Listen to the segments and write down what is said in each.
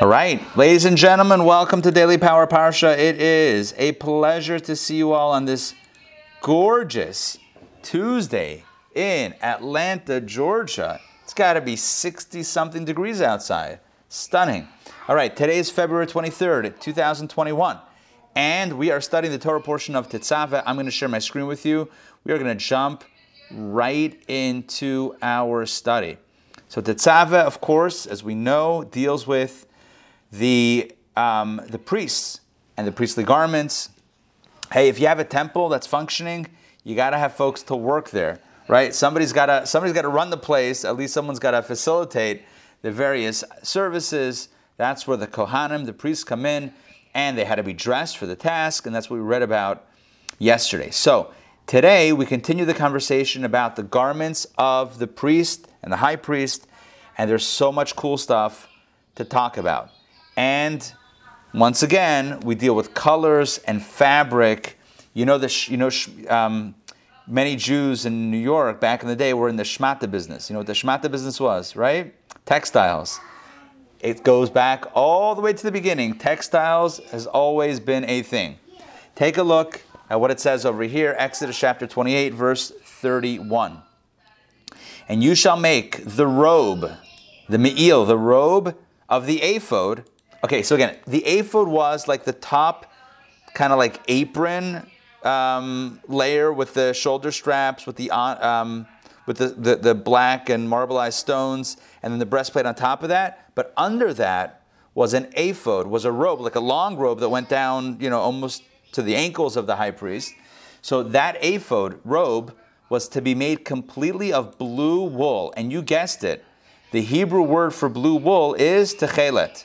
All right, ladies and gentlemen, welcome to Daily Power Parsha. It is a pleasure to see you all on this gorgeous Tuesday in Atlanta, Georgia. It's got to be 60-something degrees outside. Stunning. All right, today is February 23rd, 2021, and we are studying the Torah portion of Tetzaveh. I'm going to share my screen with you. We are going to jump right into our study. So Tetzaveh, of course, as we know, deals with the priests and the priestly garments. Hey, if you have a temple that's functioning, you got to have folks to work there, right? Somebody's got to run the place. At least someone's got to facilitate the various services. That's where the kohanim, the priests, come in, and they had to be dressed for the task, and that's what we read about yesterday. So today, we continue the conversation about the garments of the priest and the high priest, and there's so much cool stuff to talk about. And once again, we deal with colors and fabric. Many Jews in New York back in the day were in the shmata business. You know what the shmata business was, right? Textiles. It goes back all the way to the beginning. Textiles has always been a thing. Take a look at what it says over here, Exodus chapter 28, verse 31. And you shall make the robe, the me'il, the robe of the ephod. Okay, so again, the ephod was like the top kind of like apron layer with the shoulder straps, with the black and marbleized stones, and then the breastplate on top of that. But under that was an ephod, was a robe, like a long robe that went down, almost to the ankles of the high priest. So that ephod, robe, was to be made completely of blue wool. And you guessed it, the Hebrew word for blue wool is techelet.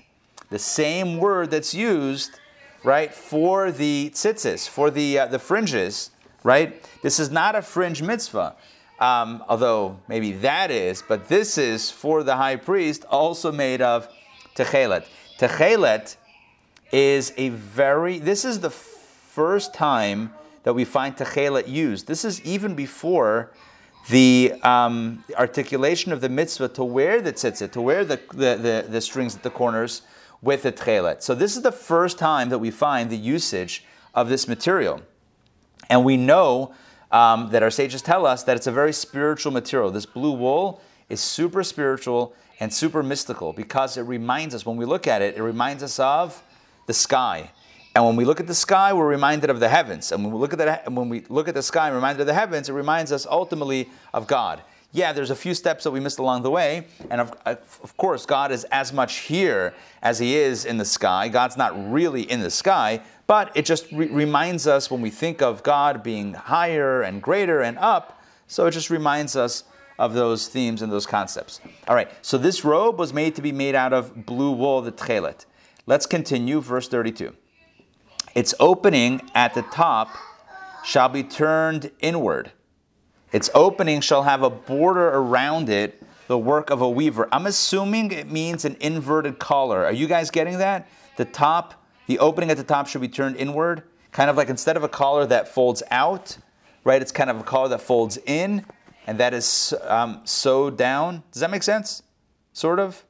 The same word that's used, right, for the tzitzis, for the fringes, right? This is not a fringe mitzvah, although maybe that is, but this is for the high priest, also made of techelet. Techelet is this is the first time that we find techelet used. This is even before the articulation of the mitzvah to wear the tzitzit, to wear the strings at the corners with the techelet. So this is the first time that we find the usage of this material. And we know that our sages tell us that it's a very spiritual material. This blue wool is super spiritual and super mystical because it reminds us, when we look at it, it reminds us of the sky. And when we look at the sky, we're reminded of the heavens. And when we look at that, and when we look at the sky and reminded of the heavens, it reminds us ultimately of God. Yeah, there's a few steps that we missed along the way. And of course, God is as much here as he is in the sky. God's not really in the sky, but it just reminds us, when we think of God being higher and greater and up, so it just reminds us of those themes and those concepts. All right, so this robe was made out of blue wool, the techelet. Let's continue, verse 32. Its opening at the top shall be turned inward. Its opening shall have a border around it, the work of a weaver. I'm assuming it means an inverted collar. Are you guys getting that? The opening at the top should be turned inward. Kind of like, instead of a collar that folds out, right? It's kind of a collar that folds in, and that is sewed down. Does that make sense? Sort of.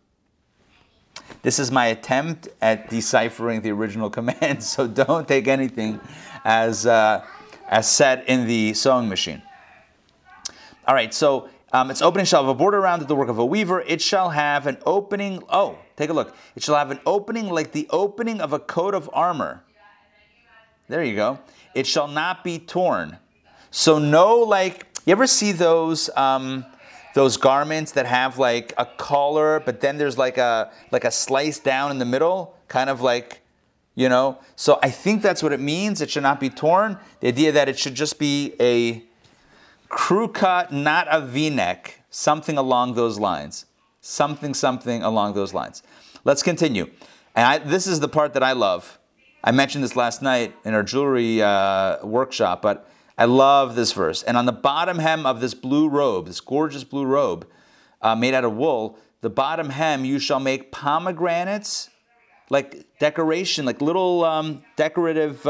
This is my attempt at deciphering the original command, so don't take anything as set in the sewing machine. All right, so its opening shall have a border around it, the work of a weaver. It shall have an opening. Oh, take a look. It shall have an opening like the opening of a coat of armor. There you go. It shall not be torn. So no, like, you ever see those garments that have like a collar, but then there's like a slice down in the middle, kind of like, So I think that's what it means. It should not be torn. The idea that it should just be a crew cut, not a V-neck, something along those lines. Something along those lines. Let's continue. And this is the part that I love. I mentioned this last night in our jewelry workshop, but I love this verse. And on the bottom hem of this blue robe, this gorgeous blue robe made out of wool, the bottom hem, you shall make pomegranates, like decoration, like little decorative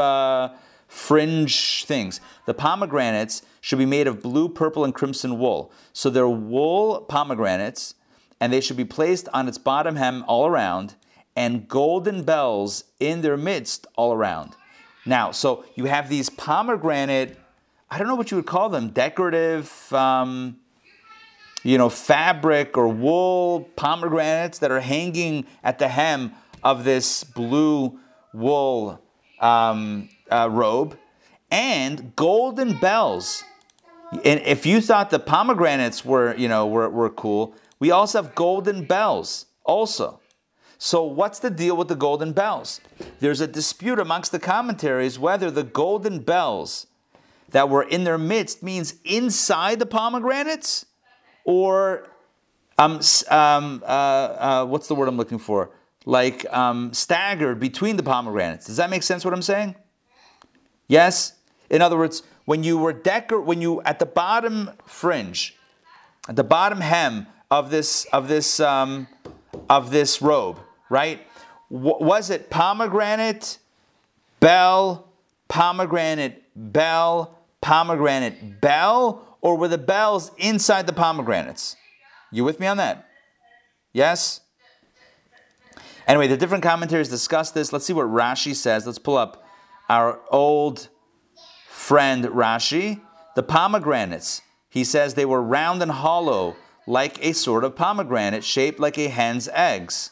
fringe things. The pomegranates should be made of blue, purple, and crimson wool. So they're wool pomegranates, and they should be placed on its bottom hem all around, and golden bells in their midst all around. Now, so you have these pomegranate, I don't know what you would call them, decorative, fabric or wool pomegranates that are hanging at the hem of this blue wool robe, and golden bells. And if you thought the pomegranates were cool, we also have golden bells also. So what's the deal with the golden bells? There's a dispute amongst the commentaries whether the golden bells that were in their midst means inside the pomegranates or what's the word I'm looking for? Like staggered between the pomegranates. Does that make sense what I'm saying? Yes? In other words, when you at the bottom fringe, at the bottom hem of this robe, right? Was it pomegranate, bell, pomegranate, bell, pomegranate, bell, or were the bells inside the pomegranates? You with me on that? Yes? Anyway, the different commentaries discuss this. Let's see what Rashi says. Let's pull up our old friend Rashi. The pomegranates, he says they were round and hollow, like a sort of pomegranate, shaped like a hen's eggs.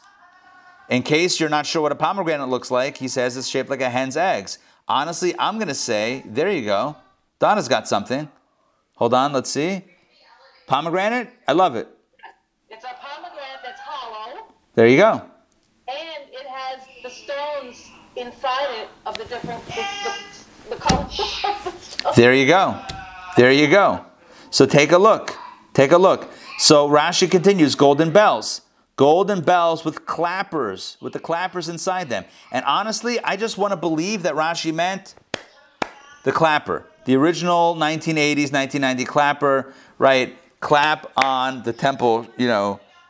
In case you're not sure what a pomegranate looks like, he says it's shaped like a hen's eggs. Honestly, I'm going to say, there you go. Donna's got something. Hold on, let's see. Pomegranate? I love it. It's a pomegranate that's hollow. There you go. And it has the stones inside it of the different, the color of the stones. There you go. There you go. So take a look. Take a look. So Rashi continues, golden bells with the clappers inside them. And honestly, I just want to believe that Rashi meant the clapper, the original 1980s, 1990 clapper, right? Clap on the temple,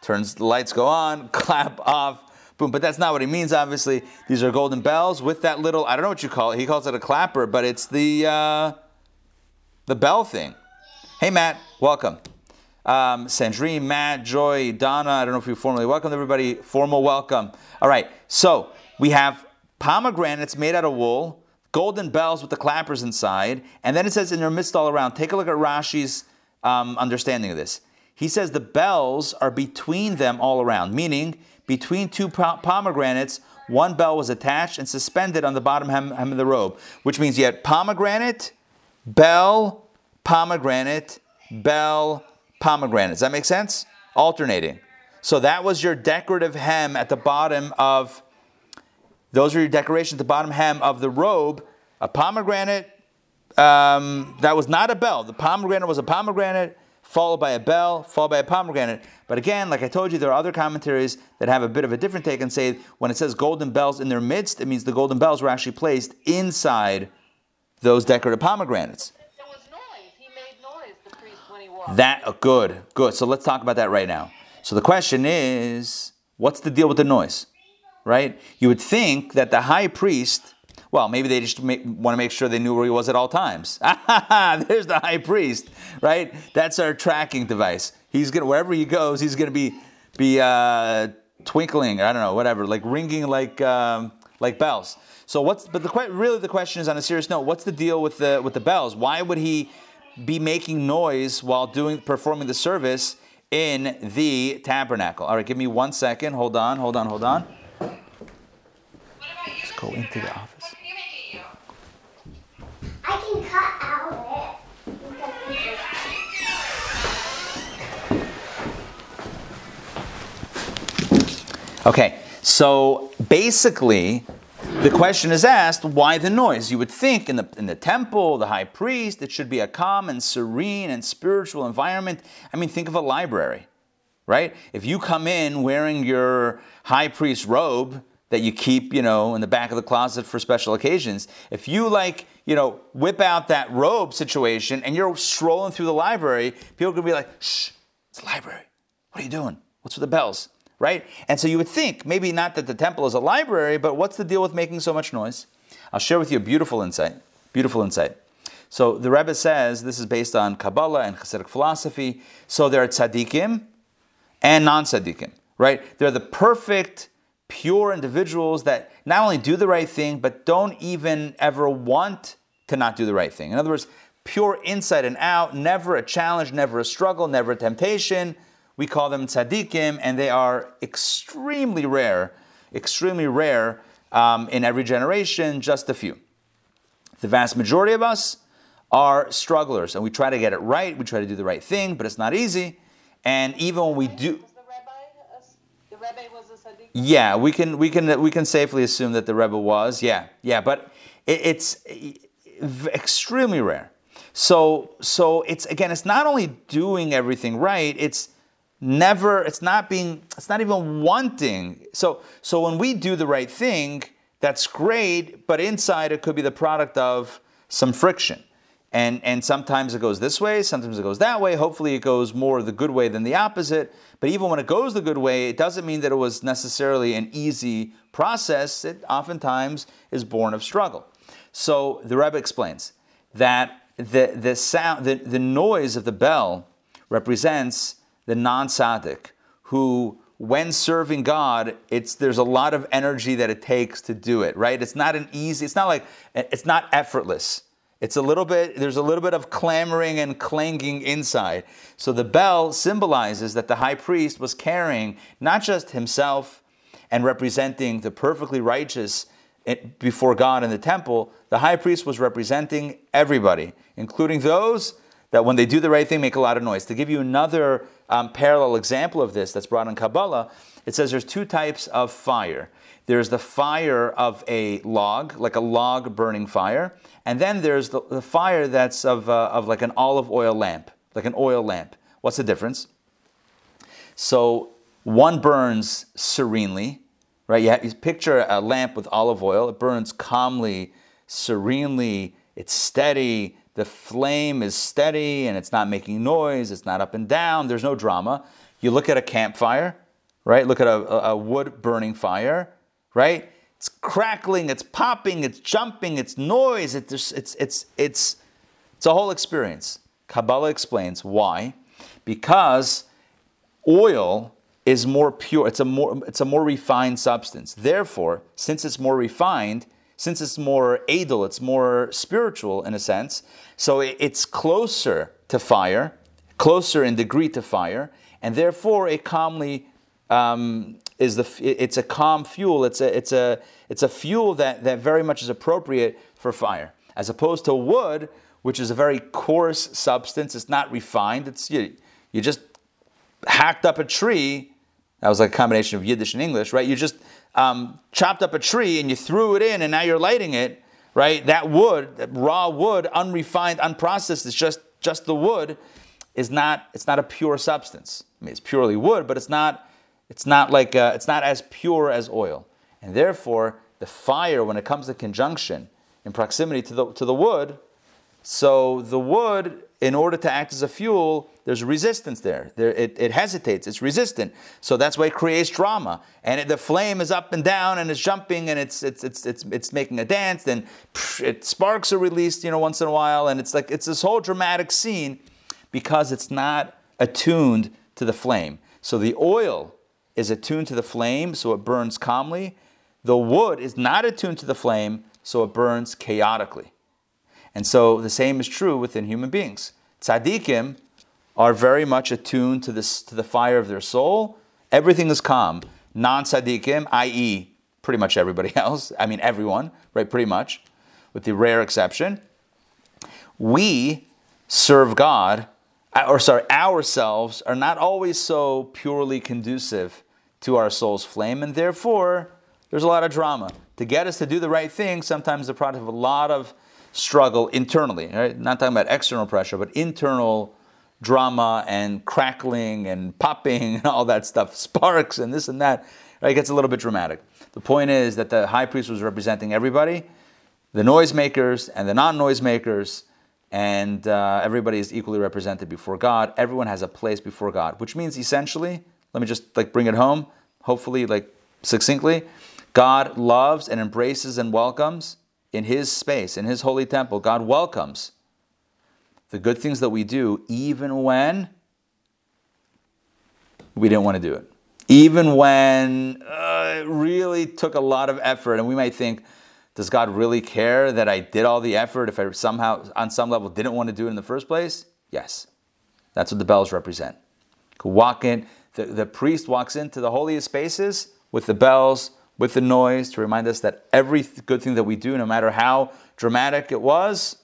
turns the lights go on, clap off, boom. But that's not what he means, obviously. These are golden bells with that little, I don't know what you call it. He calls it a clapper, but it's the bell thing. Hey, Matt, welcome. Sandrine, Matt, Joy, Donna, I don't know if you formally welcomed everybody. Formal welcome. All right, so we have pomegranates made out of wool, golden bells with the clappers inside, and then it says in their midst all around. Take a look at Rashi's understanding of this. He says the bells are between them all around, meaning between two pomegranates, one bell was attached and suspended on the bottom hem of the robe, which means you had pomegranate, bell, pomegranate, bell, pomegranates. Does that make sense? Alternating. So that was your decorative hem at the bottom of, those are your decorations at the bottom hem of the robe. A pomegranate, that was not a bell. The pomegranate was a pomegranate, followed by a bell, followed by a pomegranate. But again, like I told you, there are other commentaries that have a bit of a different take and say when it says golden bells in their midst, it means the golden bells were actually placed inside those decorative pomegranates. That, good. So let's talk about that right now. So the question is, what's the deal with the noise, right? You would think that the high priest, well, maybe they just want to make sure they knew where he was at all times. There's the high priest, right? That's our tracking device. He's going to, wherever he goes, he's going to be twinkling, or I don't know, whatever, like ringing like bells. So the question is, on a serious note, what's the deal with the bells? Why would he be making noise while performing the service in the tabernacle? All right, give me 1 second. Hold on. Let's go into the office. I can cut out it. Okay, so basically, the question is asked, why the noise? You would think in the temple, the high priest, it should be a calm and serene and spiritual environment. I mean, think of a library, right? If you come in wearing your high priest robe that you keep, in the back of the closet for special occasions, if you whip out that robe situation and you're strolling through the library, people could be like, shh, it's a library. What are you doing? What's with the bells? Right? And so you would think, maybe not that the temple is a library, but what's the deal with making so much noise? I'll share with you a beautiful insight. So the Rebbe says, this is based on Kabbalah and Hasidic philosophy. So there are tzaddikim and non-tzaddikim, right? They're the perfect pure individuals that not only do the right thing, but don't even ever want to not do the right thing. In other words, pure inside and out, never a challenge, never a struggle, never a temptation. We call them tzaddikim, and they are extremely rare in every generation, just a few. The vast majority of us are strugglers, and we try to get it right, we try to do the right thing, but it's not easy. And even when we do... The Rebbe was a tzaddik? Yeah, we can safely assume that the Rebbe was, but it's extremely rare. So it's, again, it's not only doing everything right, it's not even wanting. So when we do the right thing, that's great, but inside it could be the product of some friction. And sometimes it goes this way, sometimes it goes that way. Hopefully it goes more the good way than the opposite. But even when it goes the good way, it doesn't mean that it was necessarily an easy process. It oftentimes is born of struggle. So the Rebbe explains that the noise of the bell represents the non-tzaddik, who, when serving God, there's a lot of energy that it takes to do it, right? It's not effortless. There's a little bit of clamoring and clanging inside. So the bell symbolizes that the high priest was carrying not just himself and representing the perfectly righteous before God in the temple. The high priest was representing everybody, including those that when they do the right thing, make a lot of noise. To give you another parallel example of this that's brought in Kabbalah, it says there's two types of fire. There's the fire of a log, like a log burning fire, and then there's the fire that's of like an olive oil lamp, like an oil lamp. What's the difference? So one burns serenely, right? You picture a lamp with olive oil. It burns calmly, serenely, it's steady. The flame is steady and it's not making noise. It's not up and down. There's no drama. You look at a campfire, right? Look at a wood burning fire, right? It's crackling. It's popping. It's jumping. It's noise. It's a whole experience. Kabbalah explains why, because oil is more pure. It's a more refined substance. Therefore, since it's more refined, since it's more edel, it's more spiritual in a sense, so it's closer to fire, closer in degree to fire, and therefore it calmly it's a calm fuel. It's a fuel that very much is appropriate for fire, as opposed to wood, which is a very coarse substance. It's not refined. It's you just hacked up a tree. That was like a combination of Yiddish and English, right? You just chopped up a tree and you threw it in and now you're lighting it, right? That wood, that raw wood, unrefined, unprocessed, it's just the wood, it's not a pure substance. I mean, it's purely wood, but it's not as pure as oil. And therefore, the fire, when it comes to conjunction in proximity to the wood, so the wood, in order to act as a fuel, there's resistance there. It hesitates. It's resistant. So that's why it creates drama. And the flame is up and down, and it's jumping, and it's making a dance. And sparks are released, once in a while. And it's like it's this whole dramatic scene because it's not attuned to the flame. So the oil is attuned to the flame, so it burns calmly. The wood is not attuned to the flame, so it burns chaotically. And so the same is true within human beings. Tzaddikim are very much attuned to the fire of their soul. Everything is calm. Non-tzaddikim, i.e. pretty much everybody else, everyone, right, pretty much, with the rare exception, we serve God, ourselves are not always so purely conducive to our soul's flame, and therefore there's a lot of drama. To get us to do the right thing, sometimes the product of a lot of struggle internally, right? Not talking about external pressure, but internal drama and crackling and popping and all that stuff, sparks and this and that, right? It gets a little bit dramatic. The point is that the high priest was representing everybody, the noisemakers and the non-noisemakers, and everybody is equally represented before God. Everyone has a place before God, which means essentially, let me just bring it home, hopefully succinctly, God loves and embraces and welcomes in His space, in His holy temple. God welcomes the good things that we do, even when we didn't want to do it. Even when really took a lot of effort. And we might think, does God really care that I did all the effort if I somehow, on some level, didn't want to do it in the first place? Yes. That's what the bells represent. You could walk in, the priest walks into the holiest spaces with the bells, with the noise, to remind us that every good thing that we do, no matter how dramatic it was,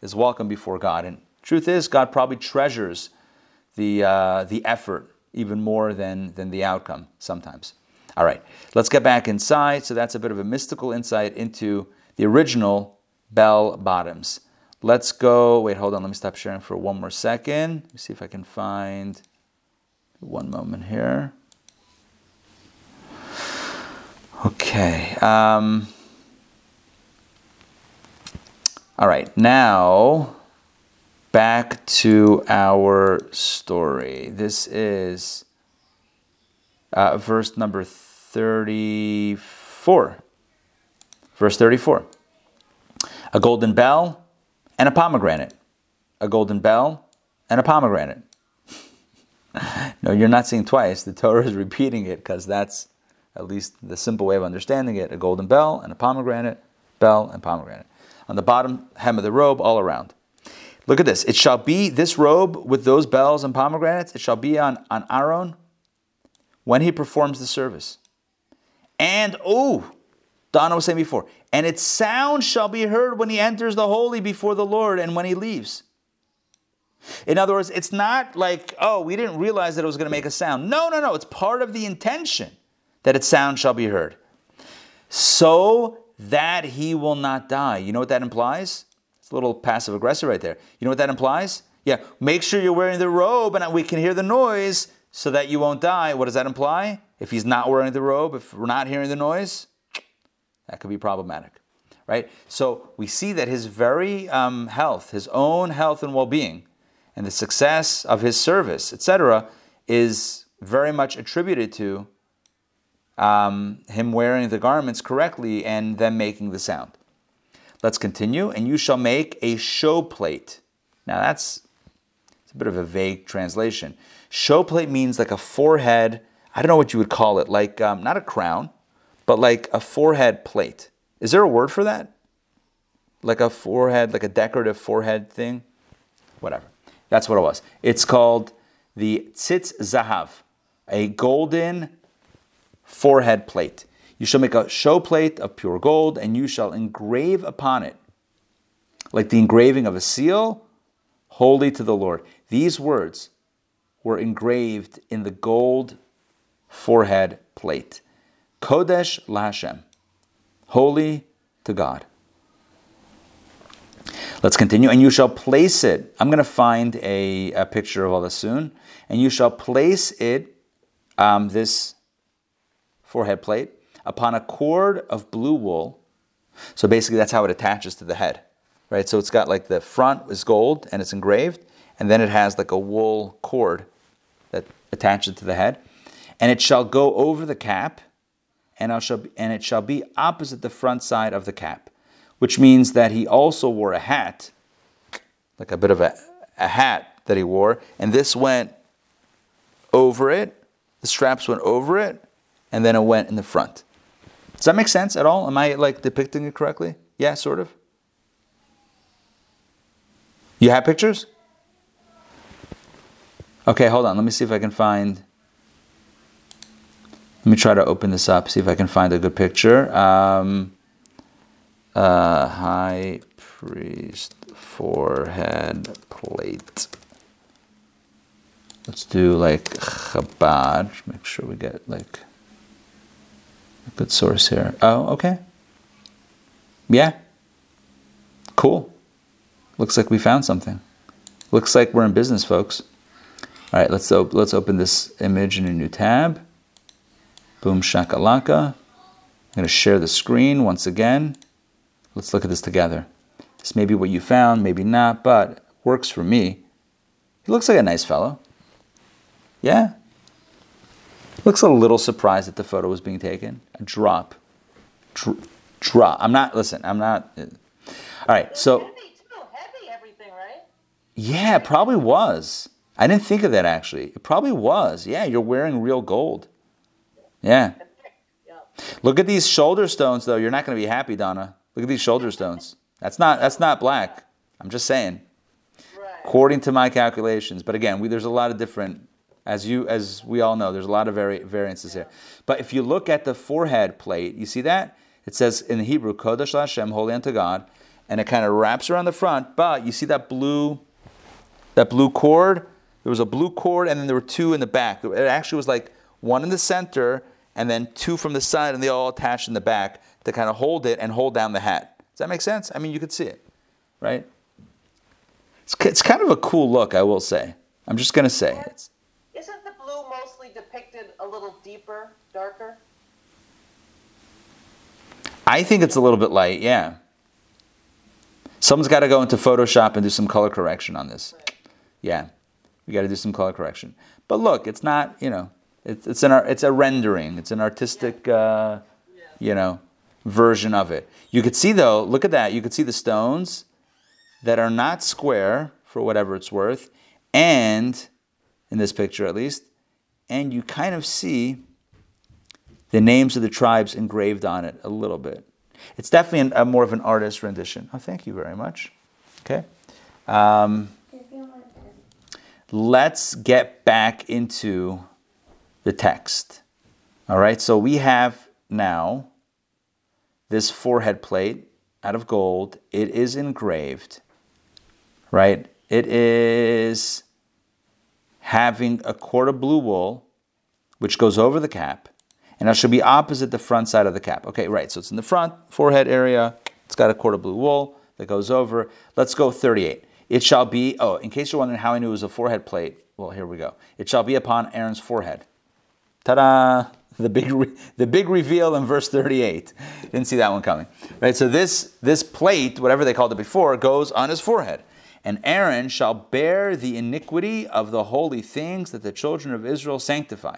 is welcome before God. And truth is, God probably treasures the effort even more than the outcome sometimes. All right, let's get back inside. So that's a bit of a mystical insight into the original bell bottoms. Let's go, wait, hold on, let me stop sharing for one more second. Let me see if I can find, one moment here. Okay. All right, now back to our story. This is verse number 34. Verse 34. A golden bell and a pomegranate. A golden bell and a pomegranate. No, you're not seeing twice. The Torah is repeating it because that's at least the simple way of understanding it. A golden bell and a pomegranate. Bell and pomegranate. On the bottom hem of the robe all around. Look at this. It shall be this robe with those bells and pomegranates. It shall be on Aaron when he performs the service. And, Donna was saying before, and its sound shall be heard when he enters the holy before the Lord and when he leaves. In other words, it's not like, we didn't realize that it was going to make a sound. No. It's part of the intention that its sound shall be heard. So that he will not die. You know what that implies? It's a little passive aggressive right there. You know what that implies? Yeah, make sure you're wearing the robe and we can hear the noise so that you won't die. What does that imply? If he's not wearing the robe, if we're not hearing the noise, that could be problematic, right? So we see that his very health, his own health and well-being, and the success of his service, etc., is very much attributed to him wearing the garments correctly and them making the sound. Let's continue. And you shall make a show plate. Now it's a bit of a vague translation. Show plate means like a forehead. I don't know what you would call it. Like not a crown, but like a forehead plate. Is there a word for that? Like a forehead, like a decorative forehead thing? Whatever. That's what it was. It's called the tzitz zahav, a golden forehead plate. You shall make a show plate of pure gold, and you shall engrave upon it, like the engraving of a seal, holy to the Lord. These words were engraved in the gold forehead plate. Kodesh Lashem, holy to God. Let's continue. And you shall place it. I'm going to find a picture of all this soon. And you shall place it, this forehead plate, upon a cord of blue wool. So basically that's how it attaches to the head, right? So it's got like the front is gold and it's engraved, and then it has like a wool cord that attaches to the head. And it shall go over the cap, and it shall be opposite the front side of the cap, which means that he also wore a hat, like a bit of a hat that he wore, and this went over it, the straps went over it, and then it went in the front. Does that make sense at all? Am I like depicting it correctly? Yeah, sort of. You have pictures? Okay, hold on. Let me see if I can find... Let me try to open this up, see if I can find a good picture. High priest forehead plate. Let's do like Chabad. Make sure we get like... a good source here. Oh, okay. Yeah. Cool. Looks like we found something. Looks like we're in business, folks. All right, let's open this image in a new tab. Boom shakalaka. I'm going to share the screen once again. Let's look at this together. This may be what you found, maybe not, but it works for me. He looks like a nice fellow. Yeah. Looks a little surprised that the photo was being taken. A drop. Drop. I'm not. All right, so. It's a little heavy, everything, right? Yeah, it probably was. I didn't think of that, actually. It probably was. Yeah, you're wearing real gold. Yeah. Look at these shoulder stones, though. You're not going to be happy, Donna. Look at these shoulder stones. That's not black. I'm just saying. Right. According to my calculations. But again, there's a lot of different, as we all know, there's a lot of variances here. But if you look at the forehead plate, you see that? It says in the Hebrew, Kodesh Lashem, holy unto God. And it kind of wraps around the front. But you see that blue cord? There was a blue cord, and then there were two in the back. It actually was like one in the center, and then two from the side, and they all attached in the back to kind of hold it and hold down the hat. Does that make sense? I mean, you could see it, right? It's kind of a cool look, I will say. I'm just going to say. Isn't the blue mostly depicted a little deeper, darker? I think it's a little bit light, yeah. Someone's got to go into Photoshop and do some color correction on this. Right. Yeah, we got to do some color correction. But look, it's not, it's a rendering. It's an artistic, version of it. You could see, though, look at that. You could see the stones that are not square, for whatever it's worth, and, in this picture at least, and you kind of see the names of the tribes engraved on it a little bit. It's definitely a more of an artist rendition. Oh, thank you very much. Okay. Let's get back into the text. All right, so we have now this forehead plate out of gold. It is engraved, right? It is having a cord of blue wool, which goes over the cap. And it should be opposite the front side of the cap. Okay, right, so it's in the front, forehead area. It's got a cord of blue wool that goes over. Let's go 38. It shall be, in case you're wondering how I knew it was a forehead plate, well, here we go. It shall be upon Aaron's forehead. Ta-da! The big reveal in verse 38. Didn't see that one coming. Right, so this plate, whatever they called it before, goes on his forehead. And Aaron shall bear the iniquity of the holy things that the children of Israel sanctify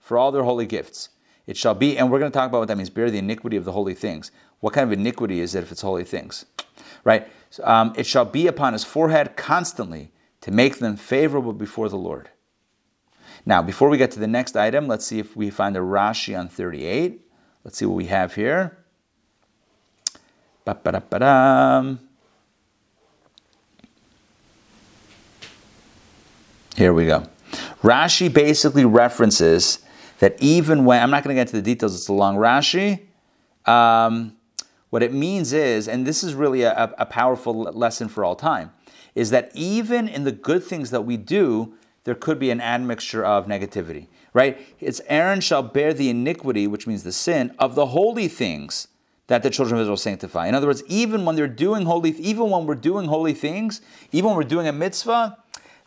for all their holy gifts. It shall be, and we're going to talk about what that means, bear the iniquity of the holy things. What kind of iniquity is it if it's holy things? Right? So, it shall be upon his forehead constantly to make them favorable before the Lord. Now, before we get to the next item, let's see if we find a Rashi on 38. Let's see what we have here. Here we go. Rashi basically references that even when, I'm not going to get into the details, it's a long Rashi. What it means is, and this is really a powerful lesson for all time, is that even in the good things that we do, there could be an admixture of negativity, right? It's Aaron shall bear the iniquity, which means the sin, of the holy things that the children of Israel sanctify. In other words, even when we're doing holy things, even when we're doing a mitzvah,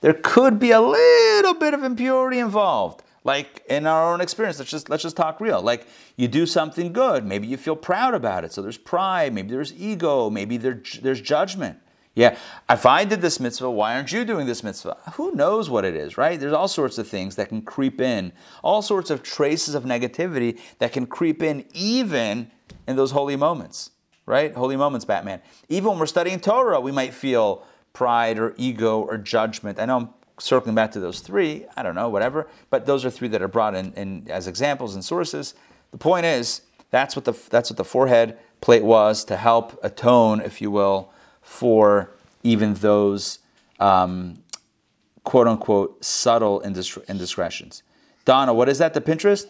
there could be a little bit of impurity involved. Like in our own experience, let's just talk real. Like you do something good, maybe you feel proud about it. So there's pride, maybe there's ego, maybe there's judgment. Yeah, if I did this mitzvah, why aren't you doing this mitzvah? Who knows what it is, right? There's all sorts of things that can creep in, all sorts of traces of negativity that can creep in even in those holy moments, right? Holy moments, Batman. Even when we're studying Torah, we might feel pride or ego or judgment. I know I'm circling back to those three, I don't know, whatever, but those are three that are brought in as examples and sources. The point is, that's what the forehead plate was to help atone, if you will, for even those quote unquote subtle indiscretions. Donna, what is that? The Pinterest?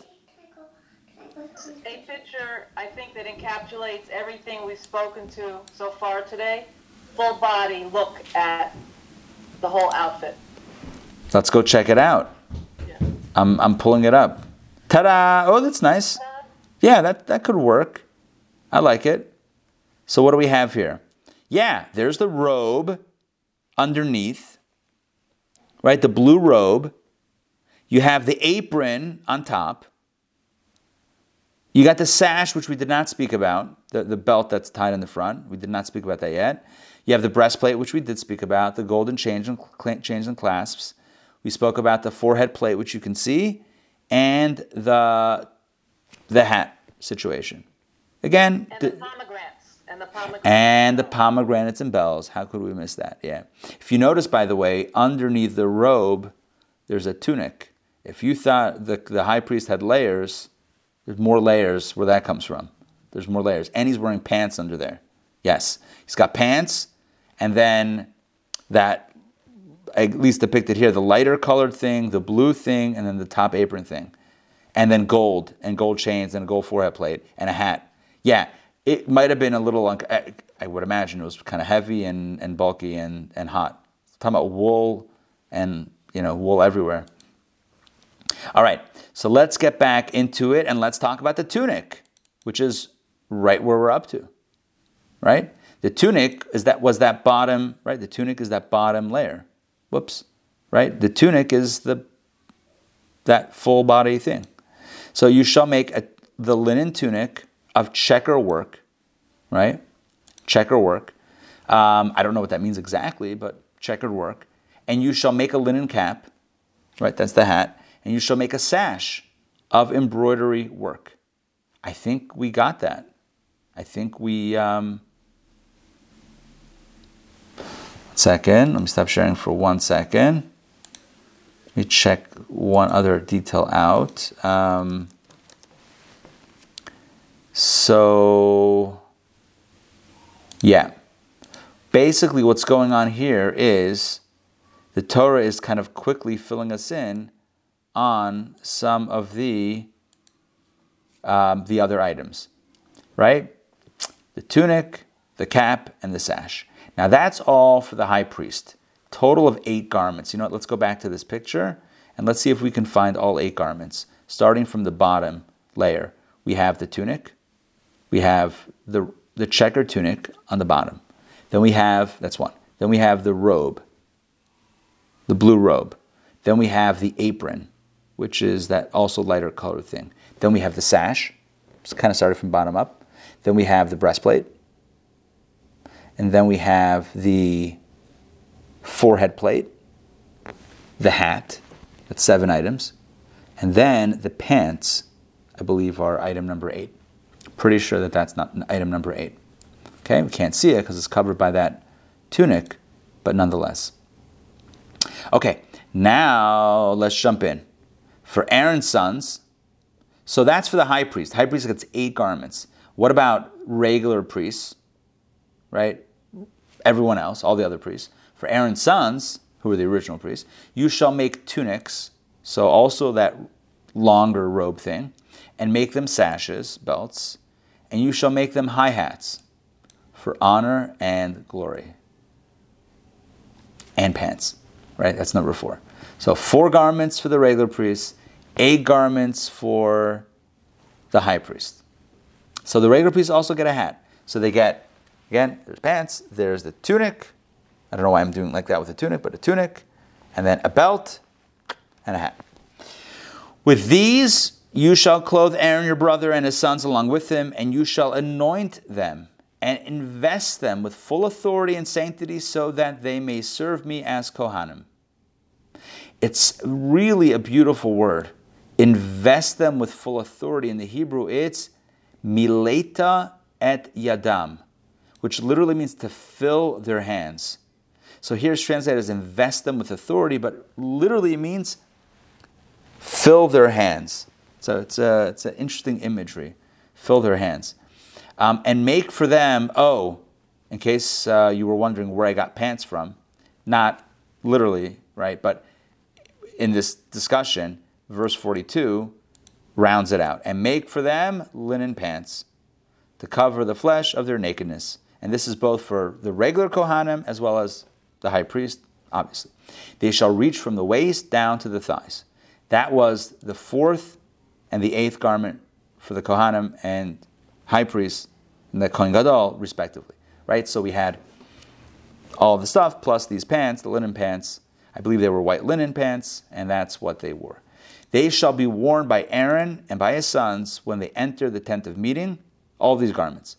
It's a picture, I think, that encapsulates everything we've spoken to so far today. Full body look at the whole outfit. Let's go check it out. Yeah. I'm pulling it up. Ta-da! Oh, that's nice. Yeah, that could work. I like it. So what do we have here? Yeah, there's the robe underneath, right? The blue robe. You have the apron on top. You got the sash, which we did not speak about, the belt that's tied in the front. We did not speak about that yet. You have the breastplate, which we did speak about, the golden chains and clasps. We spoke about the forehead plate, which you can see, and the hat situation. Again, and the pomegranates and bells. How could we miss that? Yeah. If you notice, by the way, underneath the robe, there's a tunic. If you thought the high priest had layers, There's more layers where that comes from. There's more layers. And he's wearing pants under there. Yes. He's got pants, and then that, at least depicted here, the lighter colored thing, the blue thing, and then the top apron thing. And then gold, and gold chains, and a gold forehead plate, and a hat. Yeah, it might have been a little, I would imagine it was kind of heavy and bulky and hot. It's talking about wool and, you know, wool everywhere. All right, so let's get back into it, and let's talk about the tunic, which is right where we're up to, right? The tunic was that bottom, right? The tunic is that bottom layer. Whoops, right? The tunic is that full body thing. So you shall make the linen tunic of checker work, right? Checker work. I don't know what that means exactly, but checkered work. And you shall make a linen cap, right? That's the hat. And you shall make a sash of embroidery work. I think we got that. I think we... Second, let me stop sharing for 1 second. Let me check one other detail out. So, yeah. Basically what's going on here is the Torah is kind of quickly filling us in on some of the other items, right? The tunic, the cap, and the sash. Now that's all for the high priest. Total of 8 garments. You know what? Let's go back to this picture and let's see if we can find all 8 garments. Starting from the bottom layer, we have the tunic, we have the checkered tunic on the bottom. Then we have, that's one. Then we have the robe, the blue robe. Then we have the apron, which is that also lighter colored thing. Then we have the sash, it's kind of started from bottom up. Then we have the breastplate. And then we have the forehead plate, the hat, that's 7 items. And then the pants, I believe, are item number 8. Pretty sure that that's not item number 8. Okay, we can't see it because it's covered by that tunic, but nonetheless. Okay, now let's jump in. For Aaron's sons, so that's for the high priest. High priest gets 8 garments. What about regular priests, right? Everyone else, all the other priests. For Aaron's sons, who were the original priests, you shall make tunics, so also that longer robe thing, and make them sashes, belts, and you shall make them high hats for honor and glory. And pants, right? That's number 4. So 4 garments for the regular priests, 8 garments for the high priest. So the regular priests also get a hat. So they get, again, there's pants, there's the tunic. I don't know why I'm doing like that with the tunic, but a tunic. And then a belt and a hat. With these you shall clothe Aaron your brother and his sons along with him, and you shall anoint them and invest them with full authority and sanctity so that they may serve me as Kohanim. It's really a beautiful word. Invest them with full authority. In the Hebrew, it's mileta et yadam, which literally means to fill their hands. So here's translated as invest them with authority, but literally means fill their hands. So it's an interesting imagery. Fill their hands. And make for them, in case you were wondering where I got pants from, not literally, right, but in this discussion, verse 42 rounds it out. And make for them linen pants to cover the flesh of their nakedness. And this is both for the regular Kohanim as well as the high priest, obviously. They shall reach from the waist down to the thighs. That was the 4th and the 8th garment for the Kohanim and high priest and the Kohen Gadol, respectively. Right? So we had all the stuff plus these pants, the linen pants. I believe they were white linen pants, and that's what they wore. They shall be worn by Aaron and by his sons when they enter the tent of meeting, all these garments,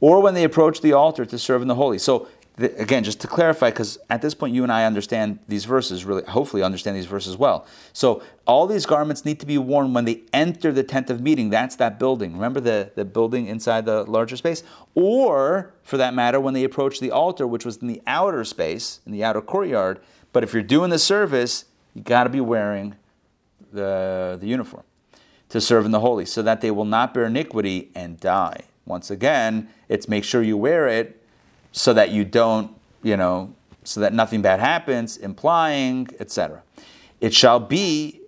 or when they approach the altar to serve in the holy. So, again, just to clarify, because at this point you and I understand these verses, really, hopefully understand these verses well. So, all these garments need to be worn when they enter the tent of meeting. That's that building. Remember the building inside the larger space? Or, for that matter, when they approach the altar, which was in the outer space, in the outer courtyard. But if you're doing the service, you got to be wearing the uniform. to serve in the holy, so that they will not bear iniquity and die. Once again, it's make sure you wear it so that you don't, so that nothing bad happens, implying, etc. It shall be,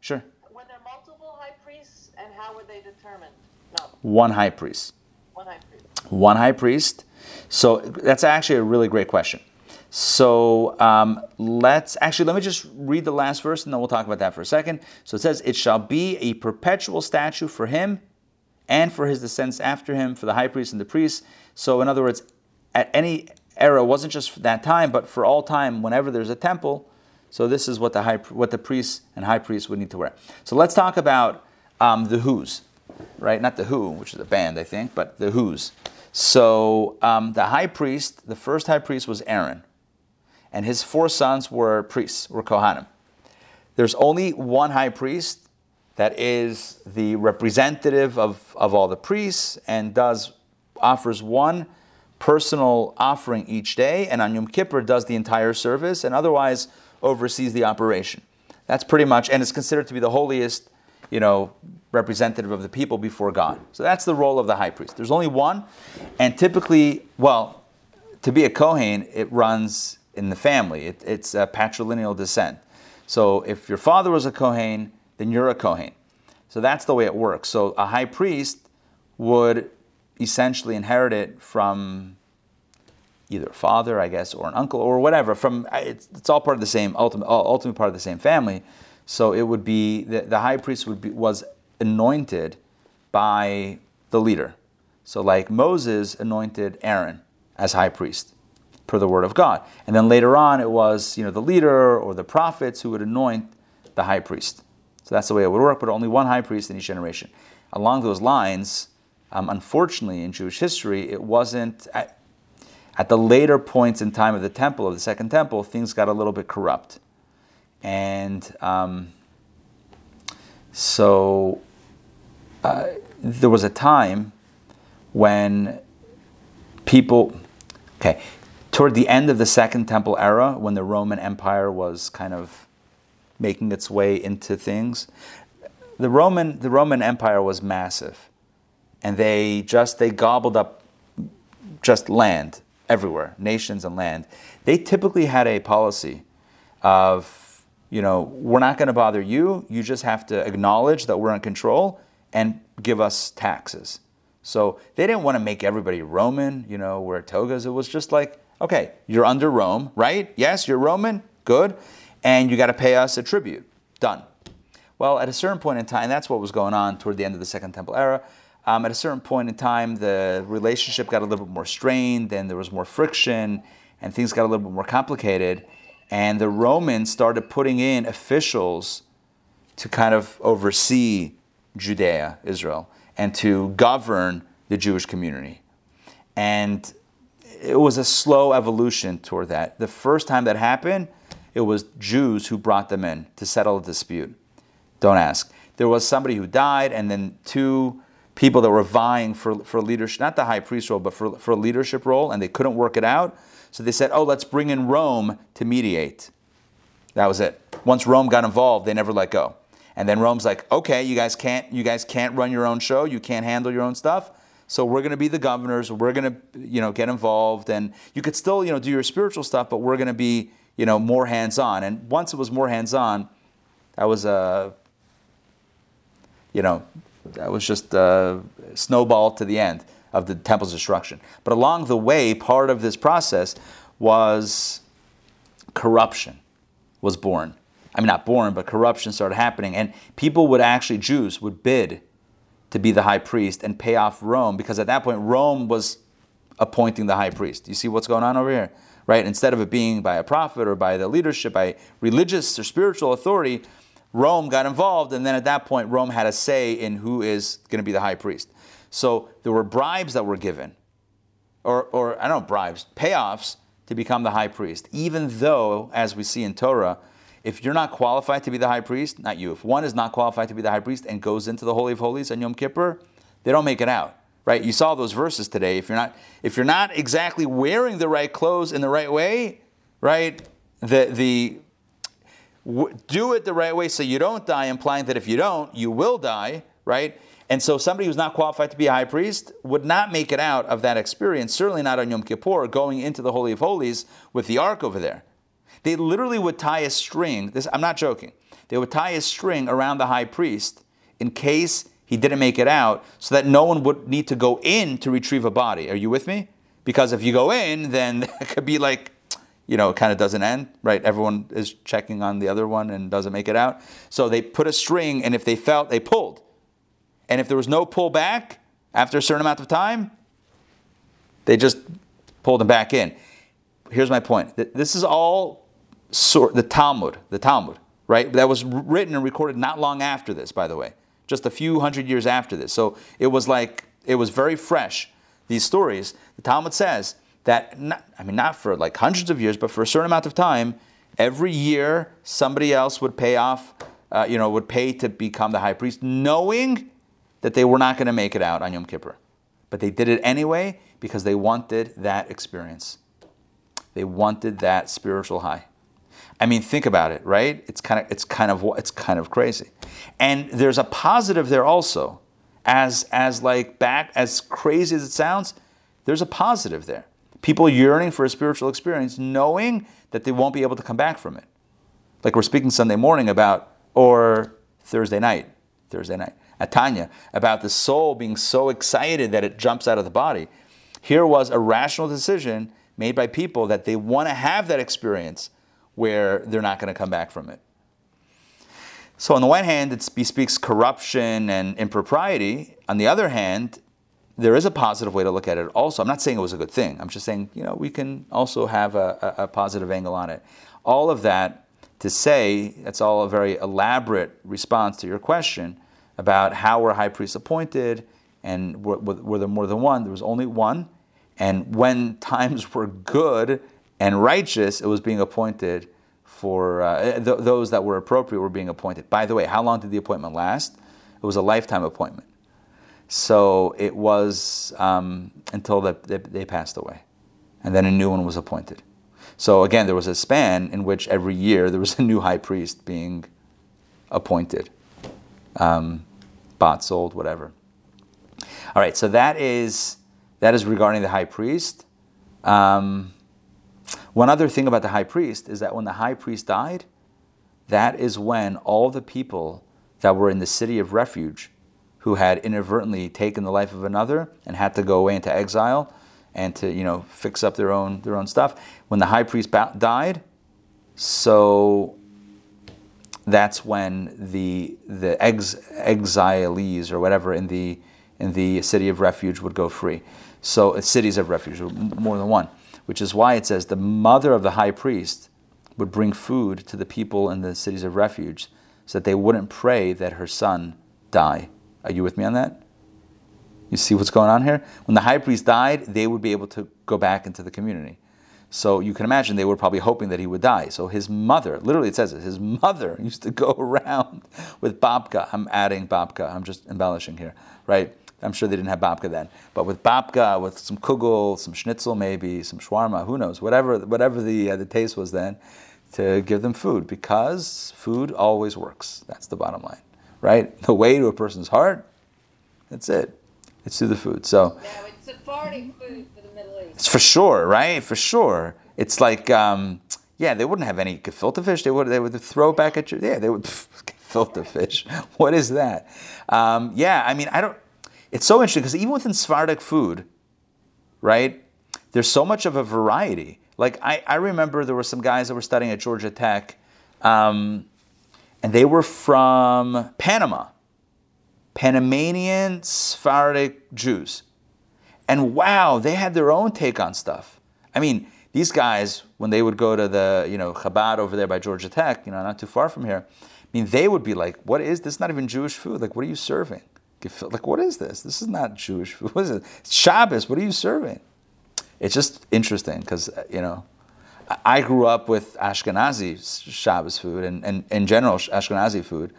sure. Were there multiple high priests, and how were they determined? No. One high priest. So that's actually a really great question. So let me just read the last verse, and then we'll talk about that for a second. So it says, it shall be a perpetual statute for him and for his descendants after him, for the high priest and the priests. So in other words, at any era, wasn't just for that time, but for all time, whenever there's a temple. So this is what the priests and high priests would need to wear. So let's talk about the Who's, right? Not the Who, which is a band, I think, but the Who's. So the high priest, the first high priest was Aaron, and his 4 sons were priests, were Kohanim. There's only one high priest that is the representative of all the priests and offers one personal offering each day, and on Yom Kippur does the entire service and otherwise oversees the operation. That's pretty much, and it's considered to be the holiest, representative of the people before God. So that's the role of the high priest. There's only one, and typically, to be a kohen, it runs in the family. It's a patrilineal descent. So if your father was a kohen, then you're a kohen. So that's the way it works. So a high priest would essentially inherit it from either a father, I guess, or an uncle, or whatever. It's all part of the same, ultimate part of the same family. So it would be the high priest was anointed by the leader. So like Moses anointed Aaron as high priest per the word of God, and then later on it was the leader or the prophets who would anoint the high priest. So that's the way it would work, but only one high priest in each generation. Along those lines, unfortunately, in Jewish history, it wasn't at the later points in time of the temple, of the Second Temple, things got a little bit corrupt. And there was a time when toward the end of the Second Temple era, when the Roman Empire was kind of making its way into things, the Roman Empire was massive, and they gobbled up just land everywhere, nations and land. They typically had a policy of we're not going to bother you. You just have to acknowledge that we're in control and give us taxes. So they didn't want to make everybody Roman, wear togas. It was just like, okay, you're under Rome, right? Yes, you're Roman. Good. And you got to pay us a tribute. Done. Well, at a certain point in time, that's what was going on toward the end of the Second Temple era. At a certain point in time, the relationship got a little bit more strained, and there was more friction, and things got a little bit more complicated. And the Romans started putting in officials to kind of oversee Judea, Israel, and to govern the Jewish community. And it was a slow evolution toward that. The first time that happened, it was Jews who brought them in to settle a dispute. Don't ask. There was somebody who died, and then 2 people that were vying for leadership, not the high priest role, but for a leadership role, and they couldn't work it out. So they said, let's bring in Rome to mediate. That was it. Once Rome got involved, they never let go. And then Rome's like, okay, you guys can't run your own show. You can't handle your own stuff. So we're going to be the governors. We're going to, get involved. And you could still, do your spiritual stuff, but we're going to be, more hands-on. And once it was more hands-on, that was just a snowball to the end of the temple's destruction. But along the way, part of this process was corruption was born. I mean, not born, but corruption started happening. And Jews would bid to be the high priest and pay off Rome, because at that point, Rome was appointing the high priest. You see what's going on over here, right? Instead of it being by a prophet or by the leadership, by religious or spiritual authority, Rome got involved. And then at that point, Rome had a say in who is going to be the high priest. So there were bribes that were given, or I don't know, bribes, payoffs to become the high priest. Even though, as we see in Torah, if you're not qualified to be the high priest, if one is not qualified to be the high priest and goes into the Holy of Holies on Yom Kippur, they don't make it out, right? You saw those verses today. If you're not exactly wearing the right clothes in the right way, right? The do it the right way so you don't die, implying that if you don't, you will die, right? And so somebody who's not qualified to be a high priest would not make it out of that experience, certainly not on Yom Kippur, going into the Holy of Holies with the Ark over there. They literally would tie a string, this, I'm not joking, they would tie a string around the high priest in case he didn't make it out, so that no one would need to go in to retrieve a body. Are you with me? Because if you go in, then it could be like, you know, it kind of doesn't end, right? Everyone is checking on the other one and doesn't make it out. So they put a string, and if they felt, they pulled. And if there was no pull back after a certain amount of time, they just pulled them back in. Here's my point. This is all the Talmud, right? That was written and recorded not long after this, by the way, just a few hundred years after this. So it was very fresh, these stories. The Talmud says that, not for like hundreds of years, but for a certain amount of time, every year somebody else would pay off, would pay to become the high priest, knowing that they were not going to make it out on Yom Kippur. But they did it anyway because they wanted that experience. They wanted that spiritual high. I mean, think about it, right? It's kind of crazy. And there's a positive there also. As crazy as it sounds, there's a positive there. People yearning for a spiritual experience, knowing that they won't be able to come back from it. Like we're speaking Sunday morning about, or Thursday night, at Tanya, about the soul being so excited that it jumps out of the body. Here was a rational decision made by people that they want to have that experience where they're not going to come back from it. So on the one hand, it bespeaks corruption and impropriety. On the other hand, there is a positive way to look at it also. I'm not saying it was a good thing. I'm just saying, we can also have a positive angle on it. All of that to say, that's all a very elaborate response to your question about how were high priests appointed and were there more than one? There was only one. And when times were good and righteous, it was being appointed for those that were appropriate were being appointed. By the way, how long did the appointment last? It was a lifetime appointment. So it was until they passed away. And then a new one was appointed. So again, there was a span in which every year there was a new high priest being appointed. Bought, sold, whatever. All right, so that is regarding the high priest. One other thing about the high priest is that when the high priest died, that is when all the people that were in the city of refuge who had inadvertently taken the life of another and had to go away into exile and to, fix up their own stuff. When the high priest died, so that's when the exilees or whatever in the city of refuge would go free. So cities of refuge, more than one. Which is why it says the mother of the high priest would bring food to the people in the cities of refuge so that they wouldn't pray that her son die. Are you with me on that? You see what's going on here? When the high priest died, they would be able to go back into the community. So you can imagine they were probably hoping that he would die. So his mother, literally it says it, his mother used to go around with babka. I'm adding babka. I'm just embellishing here, right? I'm sure they didn't have babka then, but with babka, with some kugel, some schnitzel maybe, some shawarma, who knows, whatever the taste was then, to give them food, because food always works. That's the bottom line, right? The way to a person's heart, that's it. It's through the food. So now it's Sephardic food for the Middle East. It's for sure, right? For sure. It's like, they wouldn't have any gefilte fish. They would throw back at you. Yeah, they would gefilte fish. What is that? It's so interesting because even within Sephardic food, right, there's so much of a variety. Like I remember there were some guys that were studying at Georgia Tech, and they were from Panama, Panamanian Sephardic Jews. And wow, they had their own take on stuff. I mean, these guys, when they would go to the, Chabad over there by Georgia Tech, not too far from here, I mean, they would be like, what is this? Not even Jewish food. Like, what are you serving? Like, what is this? This is not Jewish food. What is it? It's Shabbos. What are you serving? It's just interesting because, I grew up with Ashkenazi Shabbos food and in general Ashkenazi food.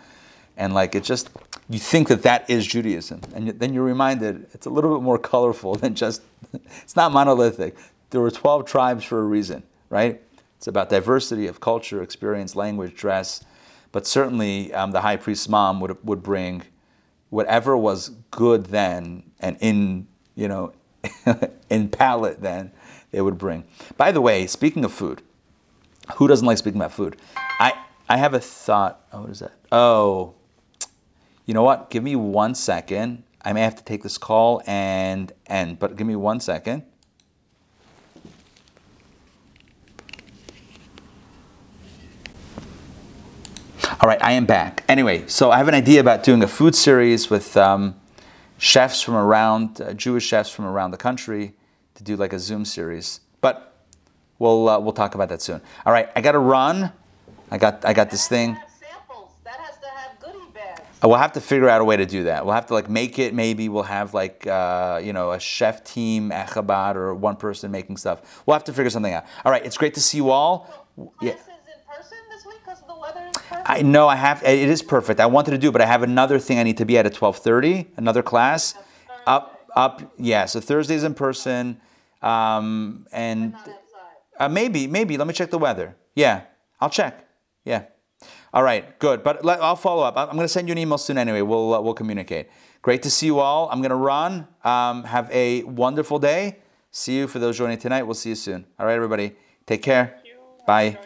And like, it just, you think that is Judaism. And then you're reminded it's a little bit more colorful than just, it's not monolithic. There were 12 tribes for a reason, right? It's about diversity of culture, experience, language, dress. But certainly the high priest's mom would bring whatever was good then and in, you know, in palate then they would bring. By the way, speaking of food, who doesn't like speaking about food? I have a thought. Oh, what is that? Oh, you know what? Give me 1 second. I may have to take this call and end, but give me 1 second. All right, I am back. Anyway, so I have an idea about doing a food series with chefs from around, Jewish chefs from around the country to do like a Zoom series. But we'll talk about that soon. All right, I got to run. I got this thing. We'll have to figure out a way to do that. We'll have to like make it. Maybe we'll have like you know, a chef team at Chabad or one person making stuff. We'll have to figure something out. All right, it's great to see you all. So, yeah. Classes in person this week because the weather is perfect. I know I have. It is perfect. I wanted to do, but I have another thing I need to be at 12:30. Another class. Up. Yeah. So Thursday's in person, and not outside. Maybe. Let me check the weather. Yeah, I'll check. Yeah. All right, good. But I'll follow up. I'm going to send you an email soon anyway. We'll communicate. Great to see you all. I'm going to run. Have a wonderful day. See you for those joining tonight. We'll see you soon. All right, everybody. Take care. Bye.